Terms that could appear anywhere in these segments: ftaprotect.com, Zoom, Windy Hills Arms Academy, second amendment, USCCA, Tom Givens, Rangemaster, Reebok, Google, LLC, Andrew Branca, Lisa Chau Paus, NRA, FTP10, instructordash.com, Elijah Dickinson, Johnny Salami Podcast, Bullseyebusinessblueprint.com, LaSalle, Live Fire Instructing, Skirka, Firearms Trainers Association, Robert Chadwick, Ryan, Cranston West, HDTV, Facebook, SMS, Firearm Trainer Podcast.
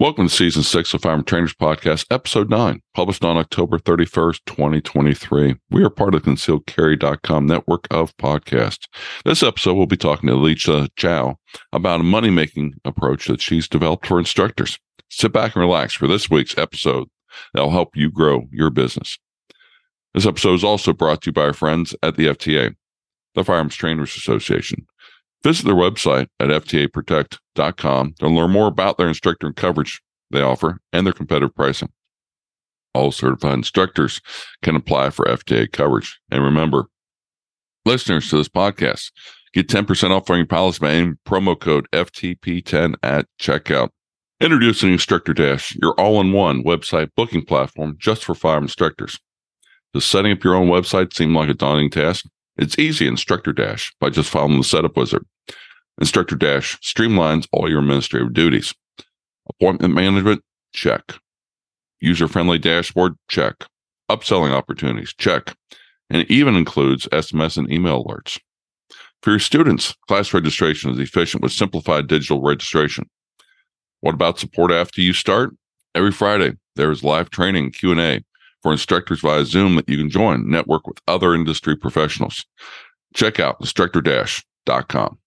Welcome to Season 6 of Firearm Trainers Podcast, Episode 9, published on October 31st, 2023. We are part of the concealedcarry.com network of podcasts. This episode, we'll be talking to Lisa Chau about a money-making approach that she's developed for instructors. Sit back and relax for this week's episode that will help you grow your business. This episode is also brought to you by our friends at the FTA, the Firearms Trainers Association. Visit their website at ftaprotect.com to learn more about their instructor and coverage they offer and their competitive pricing. All certified instructors can apply for FTA coverage. And remember, listeners to this podcast get 10% off your policy by using promo code FTP10 at checkout. Introducing Instructor Dash, your all-in-one website booking platform just for firearm instructors. Does setting up your own website seem like a daunting task? It's easy in Instructor Dash by just following the setup wizard. Instructor Dash streamlines all your administrative duties. Appointment management? Check. User-friendly dashboard? Check. Upselling opportunities? Check. And it even includes SMS and email alerts. For your students, class registration is efficient with simplified digital registration. What about support after you start? Every Friday, there is live training Q&A for instructors via Zoom that you can join and network with other industry professionals. Check out instructordash.com.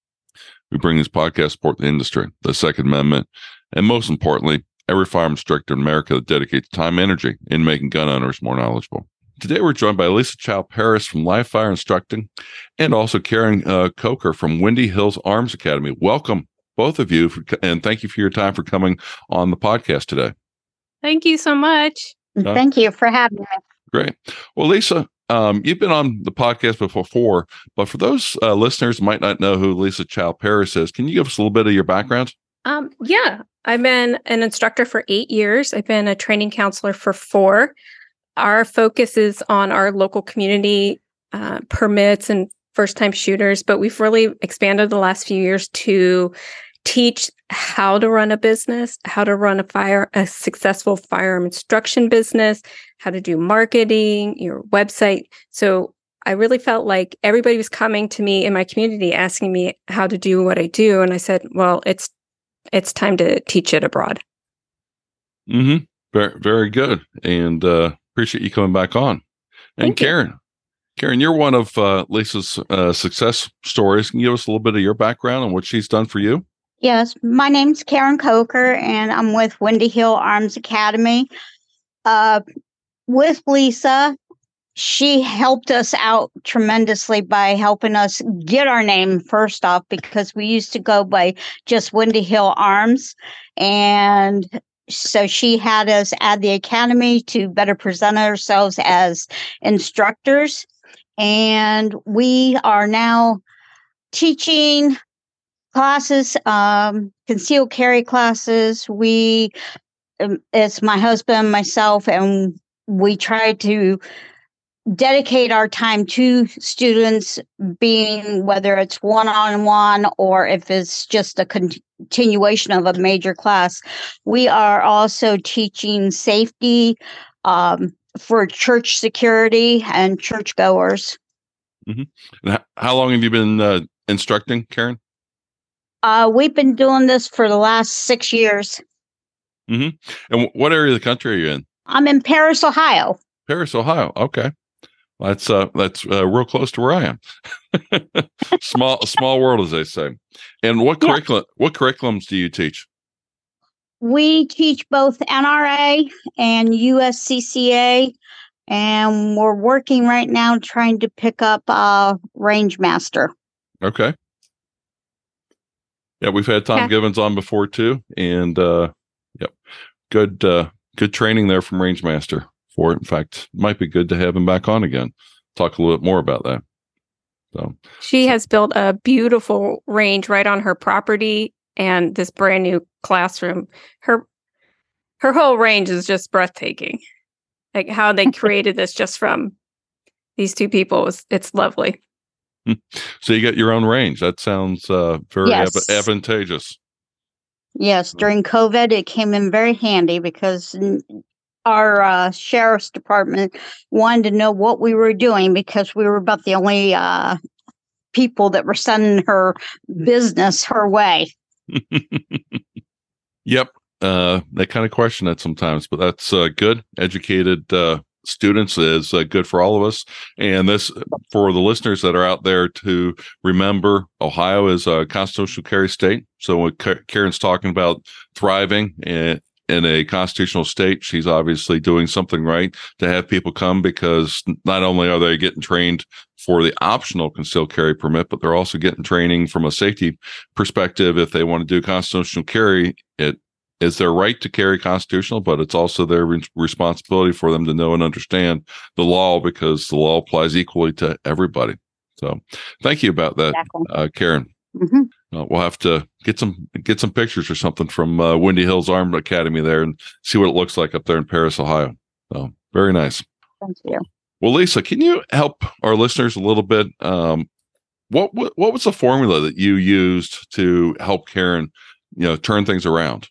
We bring this podcast support to the industry, the Second Amendment, and most importantly, every firearm instructor in America that dedicates time and energy in making gun owners more knowledgeable. Today, we're joined by Lisa Chau Paus from Live Fire Instructing and also Karen Coker from Windy Hills Arms Academy. Welcome, both of you, and thank you for your time for coming on the podcast today. Thank you so much. Thank you for having me. Great. Well, Lisa, you've been on the podcast before, but for those listeners who might not know who Lisa Chau Paus is, can you give us a little bit of your background? Yeah. I've been an instructor for 8 years. I've been a training counselor for 4. Our focus is on our local community permits and first-time shooters, but we've really expanded the last few years to teach how to run a business, how to run a successful firearm instruction business, how to do marketing, your website. So I really felt like everybody was coming to me in my community asking me how to do what I do. And I said, well, it's time to teach it abroad. Mm-hmm. Very, very good. And appreciate you coming back on. And Karen, you're one of Lisa's success stories. Can you give us a little bit of your background and what she's done for you? Yes, my name's Karen Coker, and I'm with Windy Hill Arms Academy. With Lisa, she helped us out tremendously by helping us get our name first off, because we used to go by just Windy Hill Arms. And so she had us add the academy to better present ourselves as instructors. And we are now teaching classes, concealed carry classes. It's my husband, myself, and we try to dedicate our time to students, being whether it's one-on-one or if it's just a continuation of a major class. We are also teaching safety for church security and churchgoers. Mm-hmm. And how long have you been instructing, Karen? We've been doing this for the last 6 years. Mm-hmm. And what area of the country are you in? I'm in Paris, Ohio. Paris, Ohio. Okay, well, that's real close to where I am. Small world, as they say. And what curriculums do you teach? We teach both NRA and USCCA, and we're working right now trying to pick up Rangemaster. Okay. Yeah, we've had Tom Givens on before too, and good training there from Rangemaster for it. In fact, it might be good to have him back on again. Talk a little bit more about that. So she has built a beautiful range right on her property, and this brand new classroom. Her whole range is just breathtaking. Like how they created this just from these two people it's lovely. So you get your own range. That sounds very advantageous. Yes. During COVID, it came in very handy because our sheriff's department wanted to know what we were doing, because we were about the only people that were sending her business her way. Yep. They kind of question it sometimes, but that's good. Educated students is good for all of us. And this, for the listeners that are out there, to remember, Ohio is a constitutional carry state. So when Karen's talking about thriving in a constitutional state, she's obviously doing something right to have people come, because not only are they getting trained for the optional concealed carry permit, but they're also getting training from a safety perspective. If they want to do constitutional carry, it is their right to carry constitutional, but it's also their responsibility for them to know and understand the law, because the law applies equally to everybody. So thank you about that, Karen. Mm-hmm. We'll have to get some pictures or something from Windy Hills Arms Academy there and see what it looks like up there in Paris, Ohio. So very nice. Thank you. Well, Lisa, can you help our listeners a little bit? What was the formula that you used to help Karen, turn things around?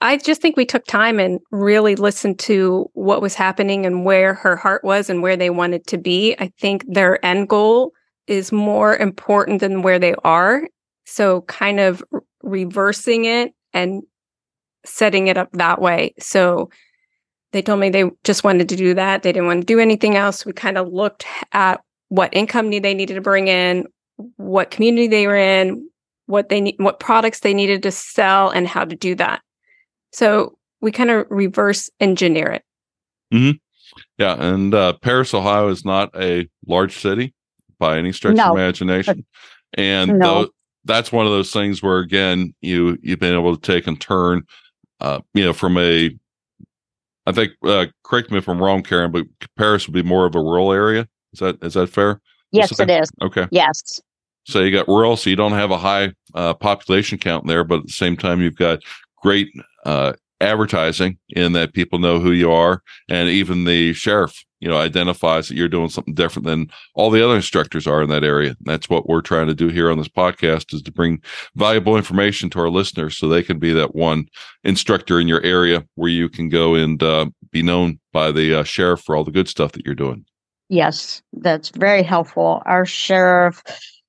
I just think we took time and really listened to what was happening and where her heart was and where they wanted to be. I think their end goal is more important than where they are. So kind of reversing it and setting it up that way. So they told me they just wanted to do that. They didn't want to do anything else. We kind of looked at what income they needed to bring in, what community they were in, what products they needed to sell, and how to do that. So we kind of reverse engineer it. Mm-hmm. Yeah, and Paris, Ohio is not a large city by any stretch of imagination. And that's one of those things where, again, you've been able to take and turn, from a, I think, correct me if I'm wrong, Karen, but Paris would be more of a rural area. Is that fair? Yes, it is. Okay. Yes. So you got rural, so you don't have a high population count there, but at the same time, you've got great advertising in that people know who you are, and even the sheriff, identifies that you're doing something different than all the other instructors are in that area. And that's what we're trying to do here on this podcast, is to bring valuable information to our listeners so they can be that one instructor in your area where you can go and be known by the sheriff for all the good stuff that you're doing. Yes, that's very helpful. Our sheriff,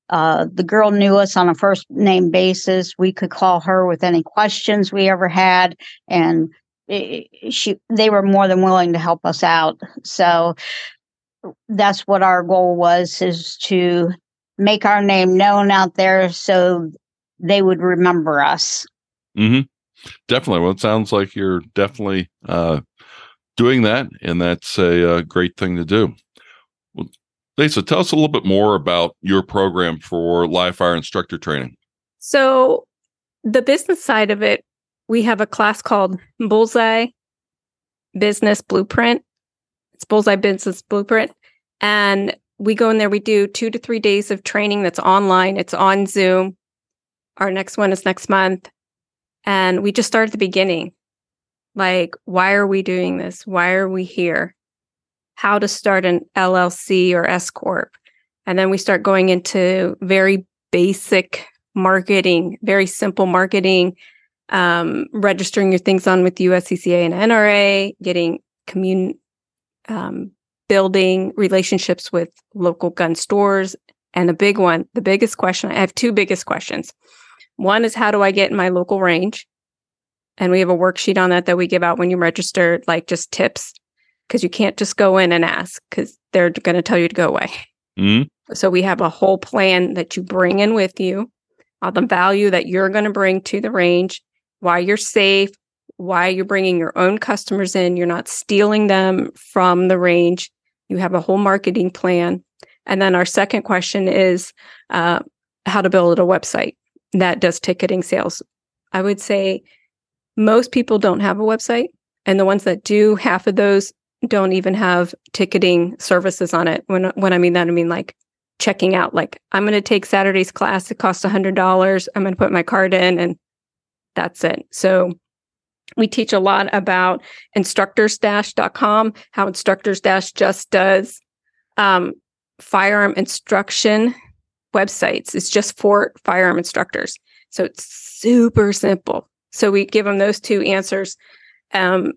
the girl knew us on a first name basis. We could call her with any questions we ever had, and they were more than willing to help us out. So that's what our goal was, is to make our name known out there so they would remember us. Mm-hmm. Definitely. Well, it sounds like you're definitely doing that, and that's a great thing to do. Well, Lisa, tell us a little bit more about your program for live fire instructor training. So the business side of it, we have a class called Bullseye Business Blueprint. It's Bullseye Business Blueprint. And we go in there, we do 2 to 3 days of training that's online. It's on Zoom. Our next one is next month. And we just start at the beginning. Like, why are we doing this? Why are we here? How to start an LLC or S Corp. And then we start going into very basic marketing, very simple marketing, registering your things on with USCCA and NRA, getting building relationships with local gun stores. And the biggest question, I have two biggest questions. One is, how do I get in my local range? And we have a worksheet on that we give out when you register, like just tips. Because you can't just go in and ask, because they're going to tell you to go away. Mm-hmm. So we have a whole plan that you bring in with you, all the value that you're going to bring to the range, why you're safe, why you're bringing your own customers in, you're not stealing them from the range. You have a whole marketing plan. And then our second question is how to build a website that does ticketing sales. I would say most people don't have a website, and the ones that do, half of those don't even have ticketing services on it. When I mean that, I mean like checking out, like, I'm going to take Saturday's class. It costs $100. I'm going to put my card in, and that's it. So we teach a lot about instructordash.com, how Instructors Dash just does firearm instruction websites. It's just for firearm instructors. So it's super simple. So we give them those two answers. And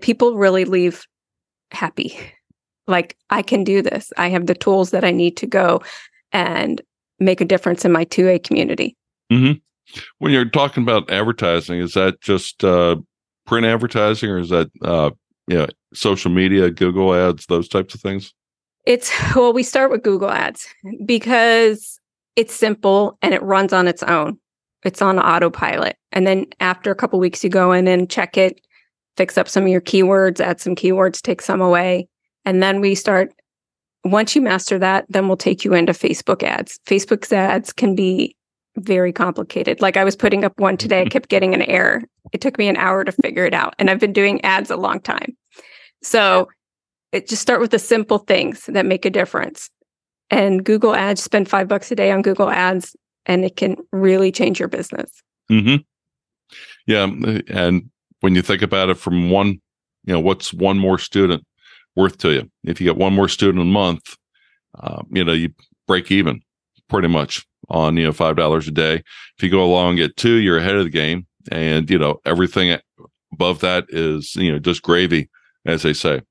people really leave happy. Like, I can do this. I have the tools that I need to go and make a difference in my 2A community. Mm-hmm. When you're talking about advertising, is that just print advertising, or is that social media, Google ads, those types of things? We start with Google ads because it's simple and it runs on its own. It's on autopilot. And then after a couple of weeks, you go in and check it, fix up some of your keywords, add some keywords, take some away. And then we start, once you master that, then we'll take you into Facebook ads. Facebook's ads can be very complicated. Like I was putting up one today, I kept getting an error. It took me an hour to figure it out. And I've been doing ads a long time. So just start with the simple things that make a difference. And Google ads, spend $5 a day on Google ads, and it can really change your business. Mm-hmm. Yeah. And when you think about it from one, what's one more student worth to you? If you get one more student a month, you break even pretty much on, $5 a day. If you go along and get two, you're ahead of the game. And, everything above that is, just gravy, as they say.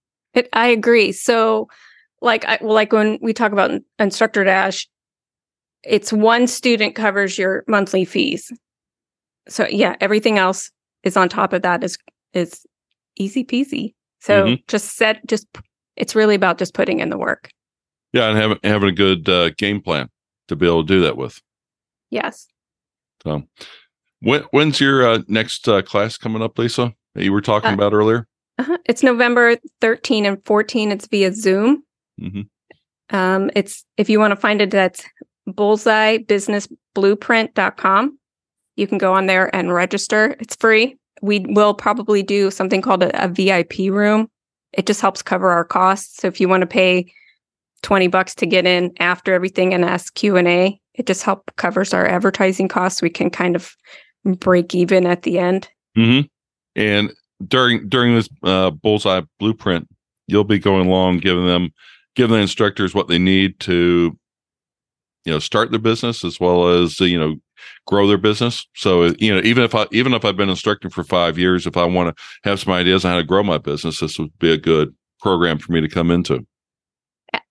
I agree. So like when we talk about Instructor Dash, it's one student covers your monthly fees. So yeah, everything else is on top of that is easy peasy. So mm-hmm. It's really about just putting in the work. Yeah. And having a good game plan to be able to do that with. Yes. So when's your next class coming up, Lisa, that you were talking about earlier? Uh-huh. It's November 13 and 14. It's via Zoom. Mm-hmm. If you want to find it, that's bullseyebusinessblueprint.com. You can go on there and register. It's free. We will probably do something called a VIP room. It just helps cover our costs. So if you want to pay $20 to get in after everything and ask Q&A, it just covers our advertising costs. We can kind of break even at the end. Mm-hmm. And during this Bullseye Blueprint, you'll be going along, giving the instructors what they need to, start their business as well as, grow their business. So, even if I've been instructing for 5 years, if I want to have some ideas on how to grow my business, this would be a good program for me to come into.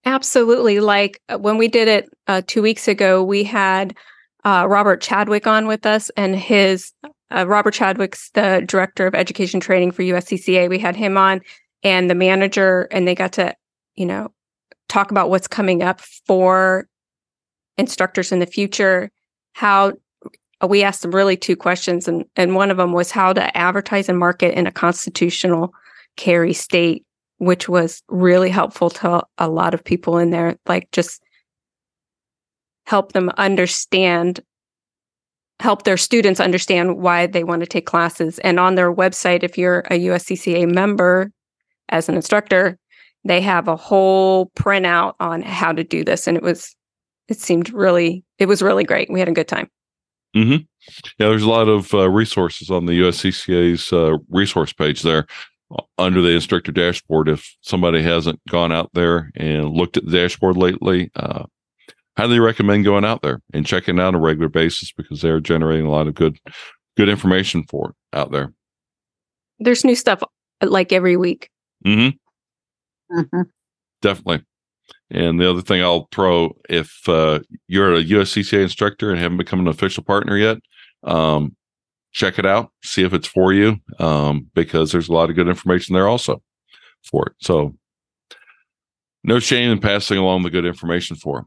Absolutely. Like when we did it 2 weeks ago, we had Robert Chadwick on with us, and Robert Chadwick's the director of education training for USCCA. We had him on and the manager, and they got to, talk about what's coming up for instructors in the future. How we asked them really two questions, and one of them was how to advertise and market in a constitutional carry state, which was really helpful to a lot of people in there. Like just help them understand, help their students understand why they want to take classes. And on their website, if you're a USCCA member as an instructor, they have a whole printout on how to do this, and it was really great. We had a good time. Mm-hmm. Yeah, there's a lot of resources on the USCCA's resource page there under the instructor dashboard. If somebody hasn't gone out there and looked at the dashboard lately, highly recommend going out there and checking out on a regular basis, because they're generating a lot of good information for it out there. There's new stuff like every week. Mm-hmm. Mm-hmm. Definitely. And the other thing I'll throw, if you're a USCCA instructor and haven't become an official partner yet, check it out, see if it's for you, because there's a lot of good information there also for it. So no shame in passing along the good information for them.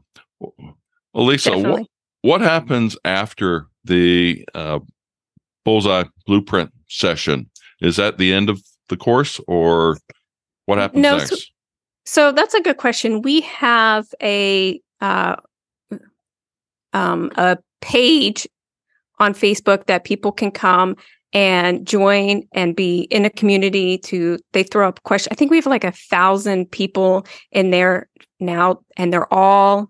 Well, Lisa, what happens after the Bullseye Blueprint session? Is that the end of the course, or what happens next? So that's a good question. We have a page on Facebook that people can come and join and be in a community to, they throw up questions. I think we have like 1,000 people in there now, and they're all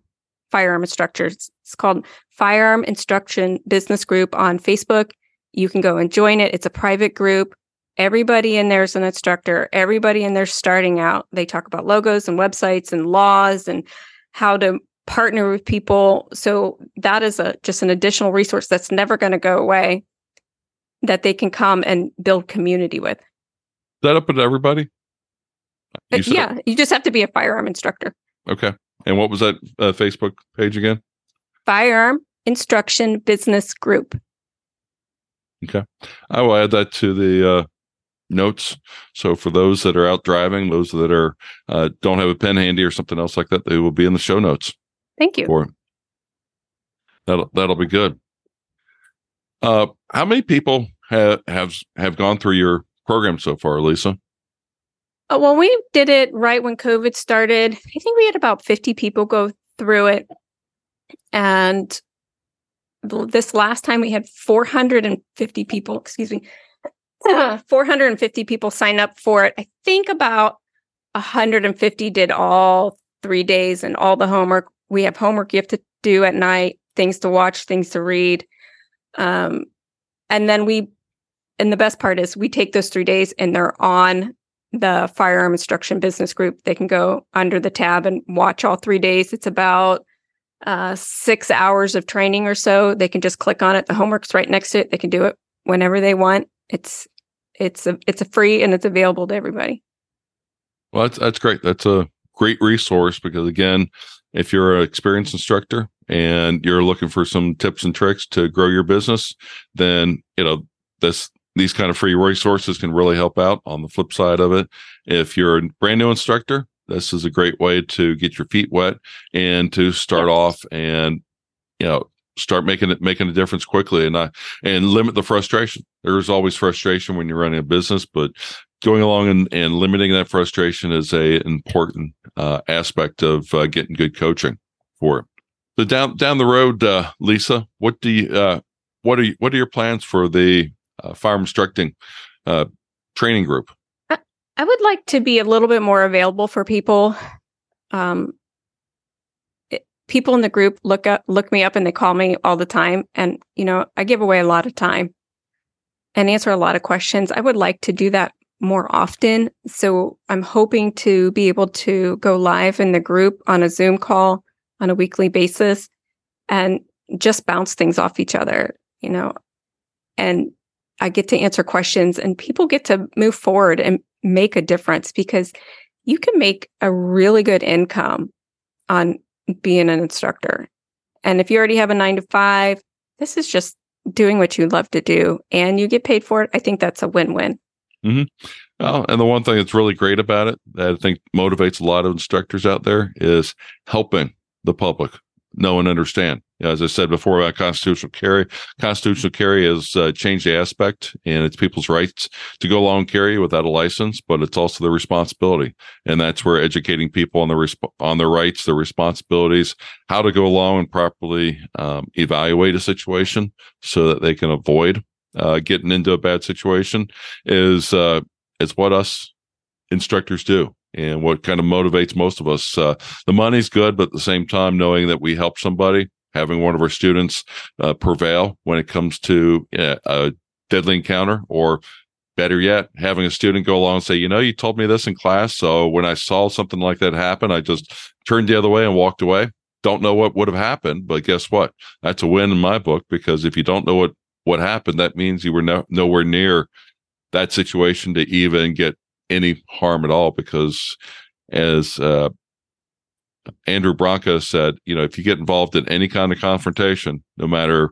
firearm instructors. It's called Firearm Instruction Business Group on Facebook. You can go and join it. It's a private group. Everybody in there is an instructor. Everybody in there starting out. They talk about logos and websites and laws and how to partner with people. So that is just an additional resource that's never going to go away, that they can come and build community with. Is that open to everybody? You just have to be a firearm instructor. Okay. And what was that Facebook page again? Firearm Instruction Business Group. Okay. I will add that to the notes. So for those that are out driving, those that are don't have a pen handy or something else like that, they will be in the show notes. Thank you. For that'll be good. How many people have gone through your program so far, Lisa? Well, we did it right when COVID started. I think we had about 50 people go through it. And this last time we had 450 people, 450 people sign up for it. I think about 150 did all 3 days and all the homework. We have homework you have to do at night, things to watch, things to read. And then and the best part is we take those 3 days and they're on the Firearm Instruction Business Group. They can go under the tab and watch all 3 days. It's about 6 hours of training or so. They can just click on it. The homework's right next to it. They can do it whenever they want. It's a free and it's available to everybody. Well, that's great. That's a great resource because, again, if you're an experienced instructor and you're looking for some tips and tricks to grow your business, then these kind of free resources can really help out. On the flip side of it, if you're a brand new instructor, this is a great way to get your feet wet and to start off and, start making a difference quickly and limit the frustration. There's always frustration when you're running a business, but going along and limiting that frustration is an important aspect of getting good coaching for it. So down the road, Lisa, what are your plans for the Firearm Instructing training group? I would like to be a little bit more available for people. People in the group look me up and they call me all the time. And, I give away a lot of time and answer a lot of questions. I would like to do that more often. So I'm hoping to be able to go live in the group on a Zoom call on a weekly basis and just bounce things off each other, and I get to answer questions and people get to move forward and make a difference, because you can make a really good income on being an instructor. And if you already have a 9-to-5, this is just doing what you love to do and you get paid for it. I think that's a win-win. Mm-hmm. Well, and the one thing that's really great about it that I think motivates a lot of instructors out there is helping the public know and understand. As I said before about constitutional carry has changed the aspect, and it's people's rights to go along and carry without a license, but it's also their responsibility. And that's where educating people on their rights, their responsibilities, how to go along and properly evaluate a situation so that they can avoid getting into a bad situation is what us instructors do. And what kind of motivates most of us. The money's good, but at the same time, knowing that we help somebody, having one of our students prevail when it comes to a deadly encounter, or better yet, having a student go along and say, you told me this in class, so when I saw something like that happen, I just turned the other way and walked away. Don't know what would have happened, but guess what? That's a win in my book, because if you don't know what happened, that means you were nowhere near that situation to even get any harm at all, because as Andrew Branca said, if you get involved in any kind of confrontation, no matter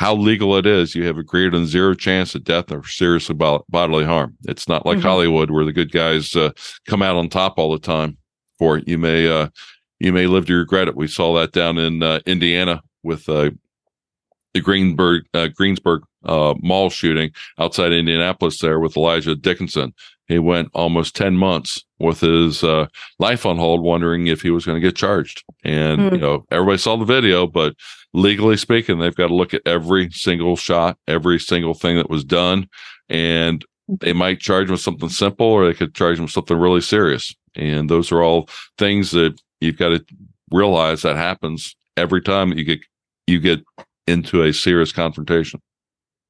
how legal it is, you have a greater than zero chance of death or serious bodily harm. It's not like Hollywood where the good guys come out on top all the time. For it, you may live to regret it. We saw that down in Indiana with the Greensburg mall shooting outside Indianapolis there with Elijah Dickinson. He went almost 10 months with his life on hold, wondering if he was going to get charged. And, everybody saw the video, but legally speaking, they've got to look at every single shot, every single thing that was done. And they might charge him with something simple, or they could charge him with something really serious. And those are all things that you've got to realize that happens every time you get into a serious confrontation.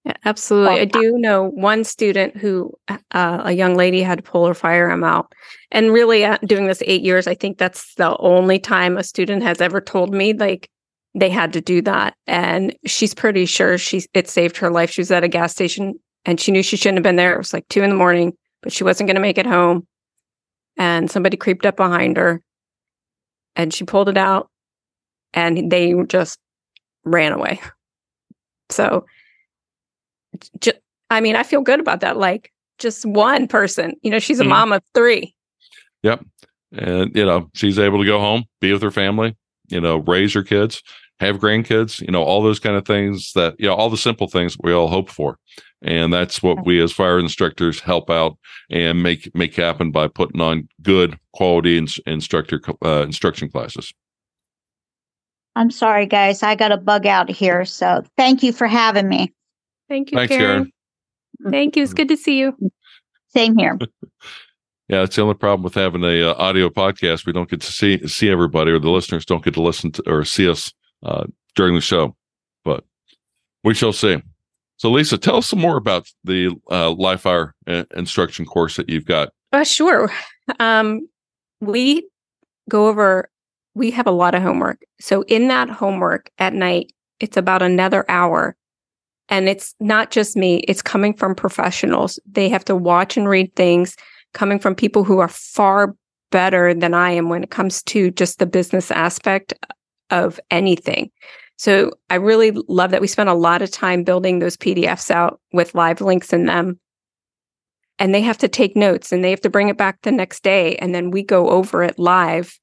Yeah, absolutely. I do know one student who, a young lady, had to pull her firearm out. And really, doing this 8 years, I think that's the only time a student has ever told me they had to do that. And she's pretty sure it saved her life. She was at a gas station and she knew she shouldn't have been there. It was 2 a.m, but she wasn't going to make it home. And somebody creeped up behind her and she pulled it out and they just ran away. So I feel good about that. just one person. You know, she's a mom of three. Yep. And, you know, she's able to go home, be with her family, you know, raise her kids, have grandkids, you know, all those kind of things that, you know, all the simple things we all hope for. And that's what we as fire instructors help out and make happen by putting on good quality instruction classes. I'm sorry, guys. I got a bug out here. So thank you for having me. Thank you, Karen. Thank you. It's good to see you. Same here. Yeah, it's the only problem with having a audio podcast. We don't get to see everybody, or the listeners don't get to listen to or see us during the show. But we shall see. So, Lisa, tell us some more about the Live Fire instruction course that you've got. Sure. We go over. We have a lot of homework. So, in that homework at night, it's about another hour. And it's not just me. It's coming from professionals. They have to watch and read things coming from people who are far better than I am when it comes to just the business aspect of anything. So I really love that we spent a lot of time building those PDFs out with live links in them. And they have to take notes and they have to bring it back the next day. And then we go over it live.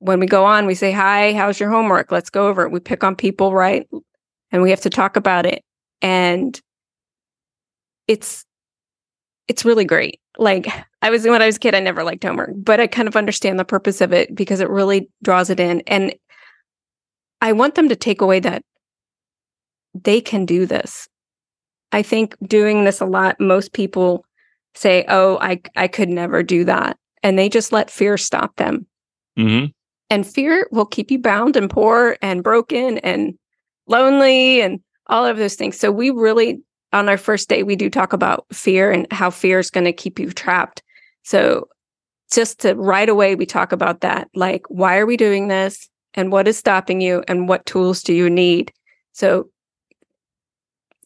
When we go on, we say, hi, how's your homework? Let's go over it. We pick on people, right? And we have to talk about it. And it's really great. Like when I was a kid, I never liked homework, but I kind of understand the purpose of it because it really draws it in. And I want them to take away that they can do this. I think doing this a lot, most people say, oh, I could never do that. And they just let fear stop them. Mm-hmm. And fear will keep you bound and poor and broken and lonely and all of those things. So we really, on our first day, we do talk about fear and how fear is going to keep you trapped. So just to right away, we talk about that. Like, why are we doing this? And what is stopping you? And what tools do you need? So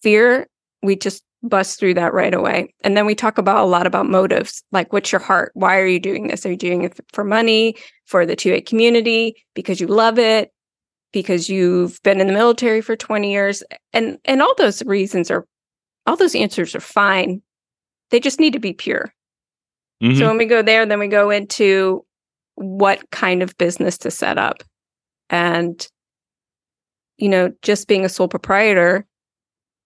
fear, we just bust through that right away. And then we talk a lot about motives. Like, what's your heart? Why are you doing this? Are you doing it for money, for the 2A community, because you love it, because you've been in the military for 20 years? And all those reasons are, all those answers are fine. They just need to be pure. Mm-hmm. So when we go there, then we go into what kind of business to set up. And, you know, just being a sole proprietor,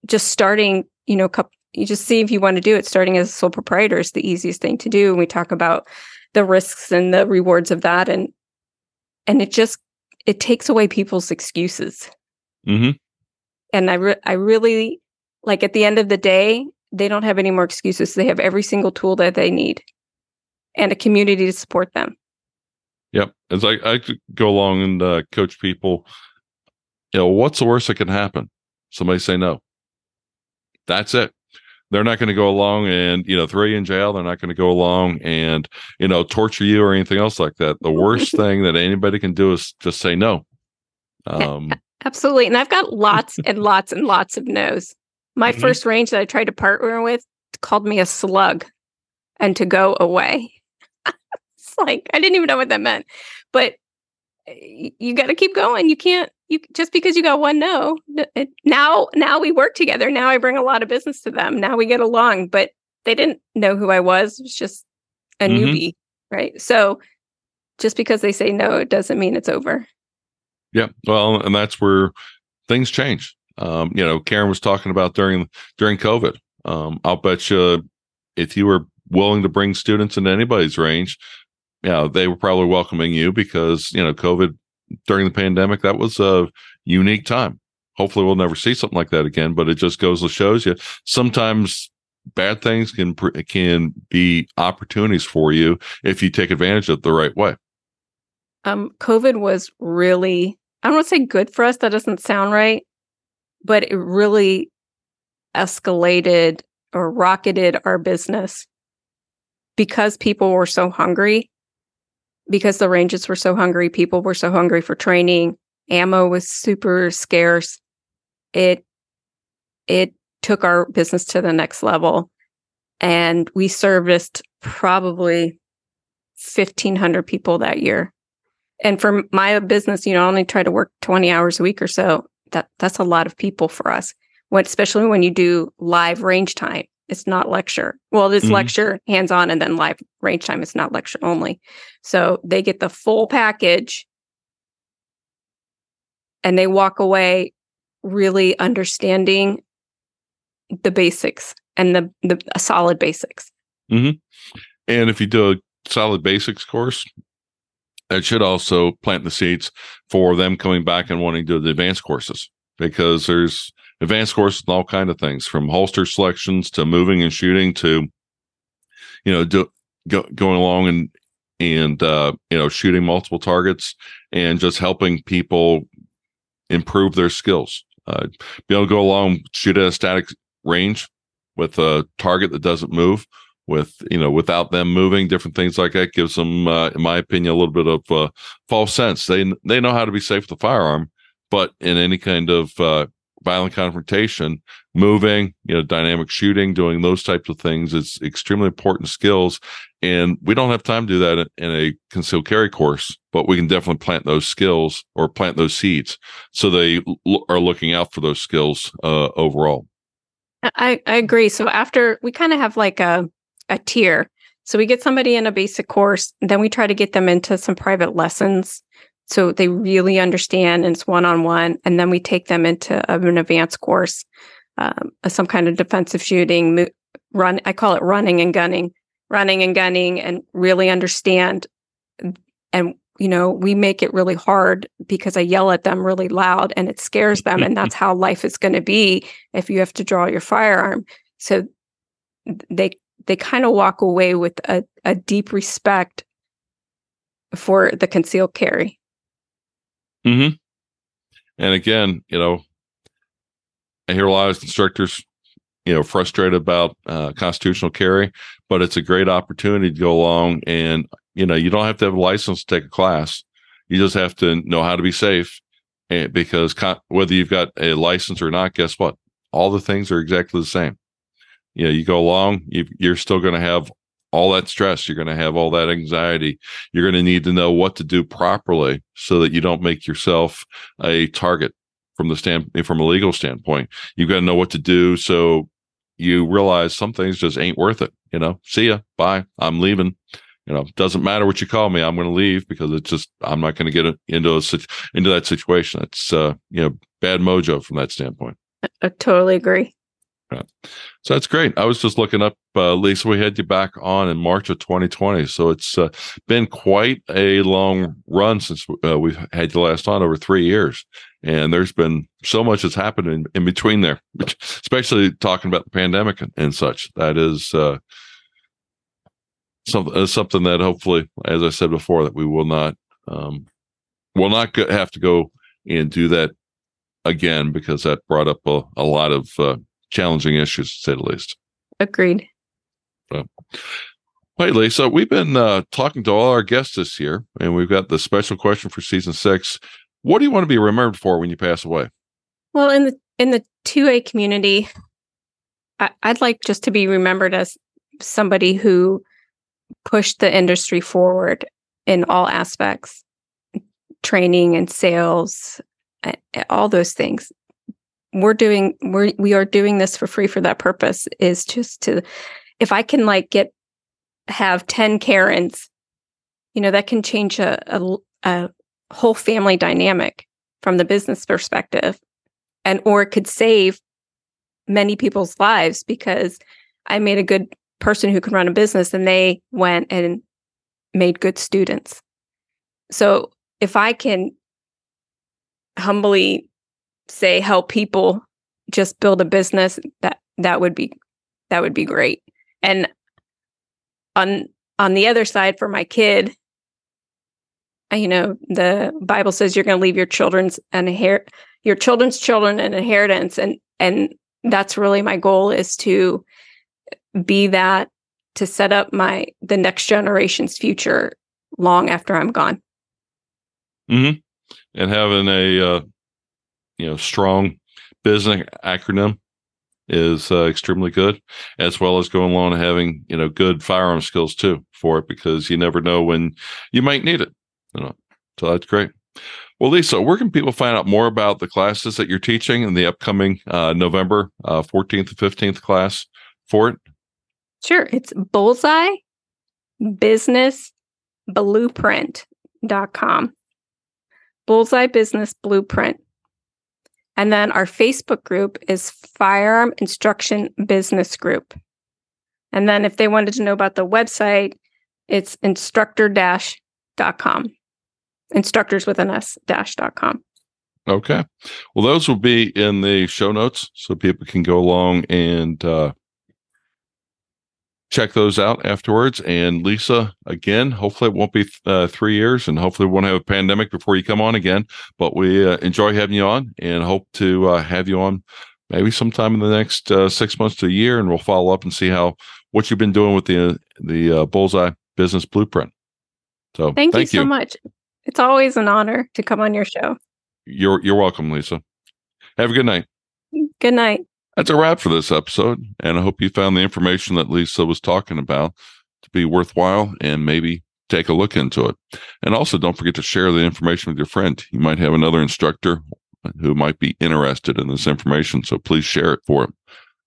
just starting, you know, you just see if you want to do it. Starting as a sole proprietor is the easiest thing to do. And we talk about the risks and the rewards of that. And it takes away people's excuses. Mm-hmm. And I really, like, at the end of the day, they don't have any more excuses. They have every single tool that they need and a community to support them. Yep. As I go along and coach people, you know, what's the worst that can happen? Somebody say no. That's it. They're not going to go along and, you know, throw you in jail. They're not going to go along and, you know, torture you or anything else like that. The worst thing that anybody can do is just say no. Absolutely. And I've got lots and lots and lots of no's. My first range that I tried to partner with called me a slug and to go away. Like, I didn't even know what that meant, but you got to keep going. You can't, just because you got one no. Now we work together. Now I bring a lot of business to them. Now we get along, but they didn't know who I was. It was just a newbie, right? So just because they say no, it doesn't mean it's over. Yeah. Well, and that's where things change. You know, Karen was talking about during COVID. I'll bet you if you were willing to bring students into anybody's range, yeah, they were probably welcoming you because, you know, COVID during the pandemic, that was a unique time. Hopefully we'll never see something like that again, but it just goes to shows you sometimes bad things can be opportunities for you if you take advantage of it the right way. COVID was really, I don't want to say good for us. That doesn't sound right, but it really escalated or rocketed our business because people were so hungry. Because the ranges were so hungry, people were so hungry for training, ammo was super scarce. It took our business to the next level. And we serviced probably 1,500 people that year. And for my business, you know, I only try to work 20 hours a week or so. That's a lot of people for us, especially when you do live range time. It's not lecture. Well, it is lecture, hands-on, and then live range time. It's not lecture only. So they get the full package and they walk away really understanding the basics and the solid basics. Mm-hmm. And if you do a solid basics course, that should also plant the seeds for them coming back and wanting to do the advanced courses, because there's advanced courses and all kinds of things, from holster selections to moving and shooting to, you know, going along and shooting multiple targets and just helping people improve their skills. Be able to go along, shoot at a static range with a target that doesn't move, without them moving, different things like that gives them, in my opinion, a little bit of false sense. They know how to be safe with the firearm, but in any kind of violent confrontation, moving, dynamic shooting, doing those types of things is extremely important skills. And we don't have time to do that in a concealed carry course, but we can definitely plant those skills or plant those seeds, so they are looking out for those skills overall. I agree. So after, we kind of have like a tier. So we get somebody in a basic course, then we try to get them into some private lessons, so they really understand, and it's one-on-one. And then we take them into an advanced course, some kind of defensive shooting, run. I call it running and gunning, and really understand. And, we make it really hard because I yell at them really loud and it scares them. And that's how life is going to be if you have to draw your firearm. So they kind of walk away with a deep respect for the concealed carry. Mm-hmm. And again, I hear a lot of instructors, frustrated about constitutional carry, but it's a great opportunity to go along and, you don't have to have a license to take a class. You just have to know how to be safe, because whether you've got a license or not, guess what? All the things are exactly the same. You go along, you're still going to have all that stress, you're going to have all that anxiety. You're going to need to know what to do properly so that you don't make yourself a target from a legal standpoint. You've got to know what to do so you realize some things just ain't worth it. See ya, bye, I'm leaving. Doesn't matter what you call me, I'm going to leave, because it's just, I'm not going to get into that situation. It's bad mojo from that standpoint. I totally agree. Yeah. So that's great. I was just looking up, Lisa, we had you back on in March of 2020. So it's been quite a long run since we've had you last on, over 3 years. And there's been so much that's happened in between there, especially talking about the pandemic and such. That is something that hopefully, as I said before, that we will not have to go and do that again, because that brought up a lot of challenging issues, to say the least. Agreed. So, hey, Lisa, we've been talking to all our guests this year, and we've got the special question for season 6. What do you want to be remembered for when you pass away? Well, in the 2A community, I'd like just to be remembered as somebody who pushed the industry forward in all aspects, training and sales, all those things. We are doing this for free for that purpose, is just to, if I can have 10 Karens, that can change a whole family dynamic from the business perspective, or it could save many people's lives, because I made a good person who could run a business and they went and made good students. So if I can humbly help people just build a business, that would be great. And on the other side, for my kid, the Bible says you're going to leave your children's children an inheritance, and that's really my goal, is to be that, to set up the next generation's future long after I'm gone. Mm-hmm. And having a strong business acronym is extremely good, as well as going along and having, good firearm skills too for it, because you never know when you might need it. So that's great. Well, Lisa, where can people find out more about the classes that you're teaching in the upcoming November 14th and 15th class for it? Sure. It's Bullseye Business Blueprint.com. Bullseye Business Blueprint. And then our Facebook group is Firearm Instruction Business Group. And then if they wanted to know about the website, it's instructordash.com. Instructors with an S, dash.com. Okay. Well, those will be in the show notes so people can go along and check those out afterwards. And Lisa, again, hopefully it won't be 3 years, and hopefully we won't have a pandemic before you come on again. But we enjoy having you on, and hope to have you on maybe sometime in the next 6 months to a year, and we'll follow up and see how what you've been doing with the Bullseye Business Blueprint. So thank you so much. It's always an honor to come on your show. You're welcome, Lisa. Have a good night. Good night. That's a wrap for this episode, and I hope you found the information that Lisa was talking about to be worthwhile and maybe take a look into it. And also, don't forget to share the information with your friend. You might have another instructor who might be interested in this information, so please share it for him.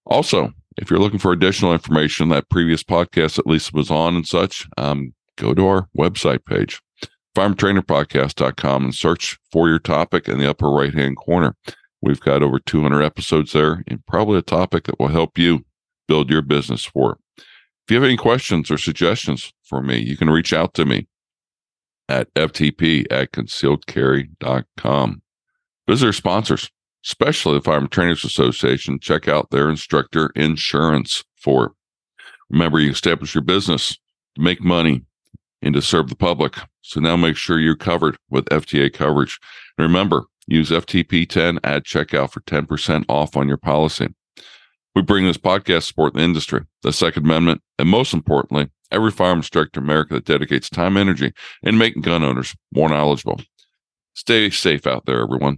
Also, if you're looking for additional information, that previous podcast that Lisa was on and such, go to our website page, firearmtrainerpodcast.com, and search for your topic in the upper right-hand corner. We've got over 200 episodes there, and probably a topic that will help you build your business for it. If you have any questions or suggestions for me, you can reach out to me at ftp@concealedcarry.com. Visit our sponsors, especially the Firearm Trainers Association. Check out their instructor insurance for it. Remember, you establish your business to make money and to serve the public. So now make sure you're covered with FTA coverage. And remember, use FTP10 at checkout for 10% off on your policy. We bring this podcast support in the industry, the Second Amendment, and most importantly, every firearm instructor in America that dedicates time, energy, and making gun owners more knowledgeable. Stay safe out there, everyone.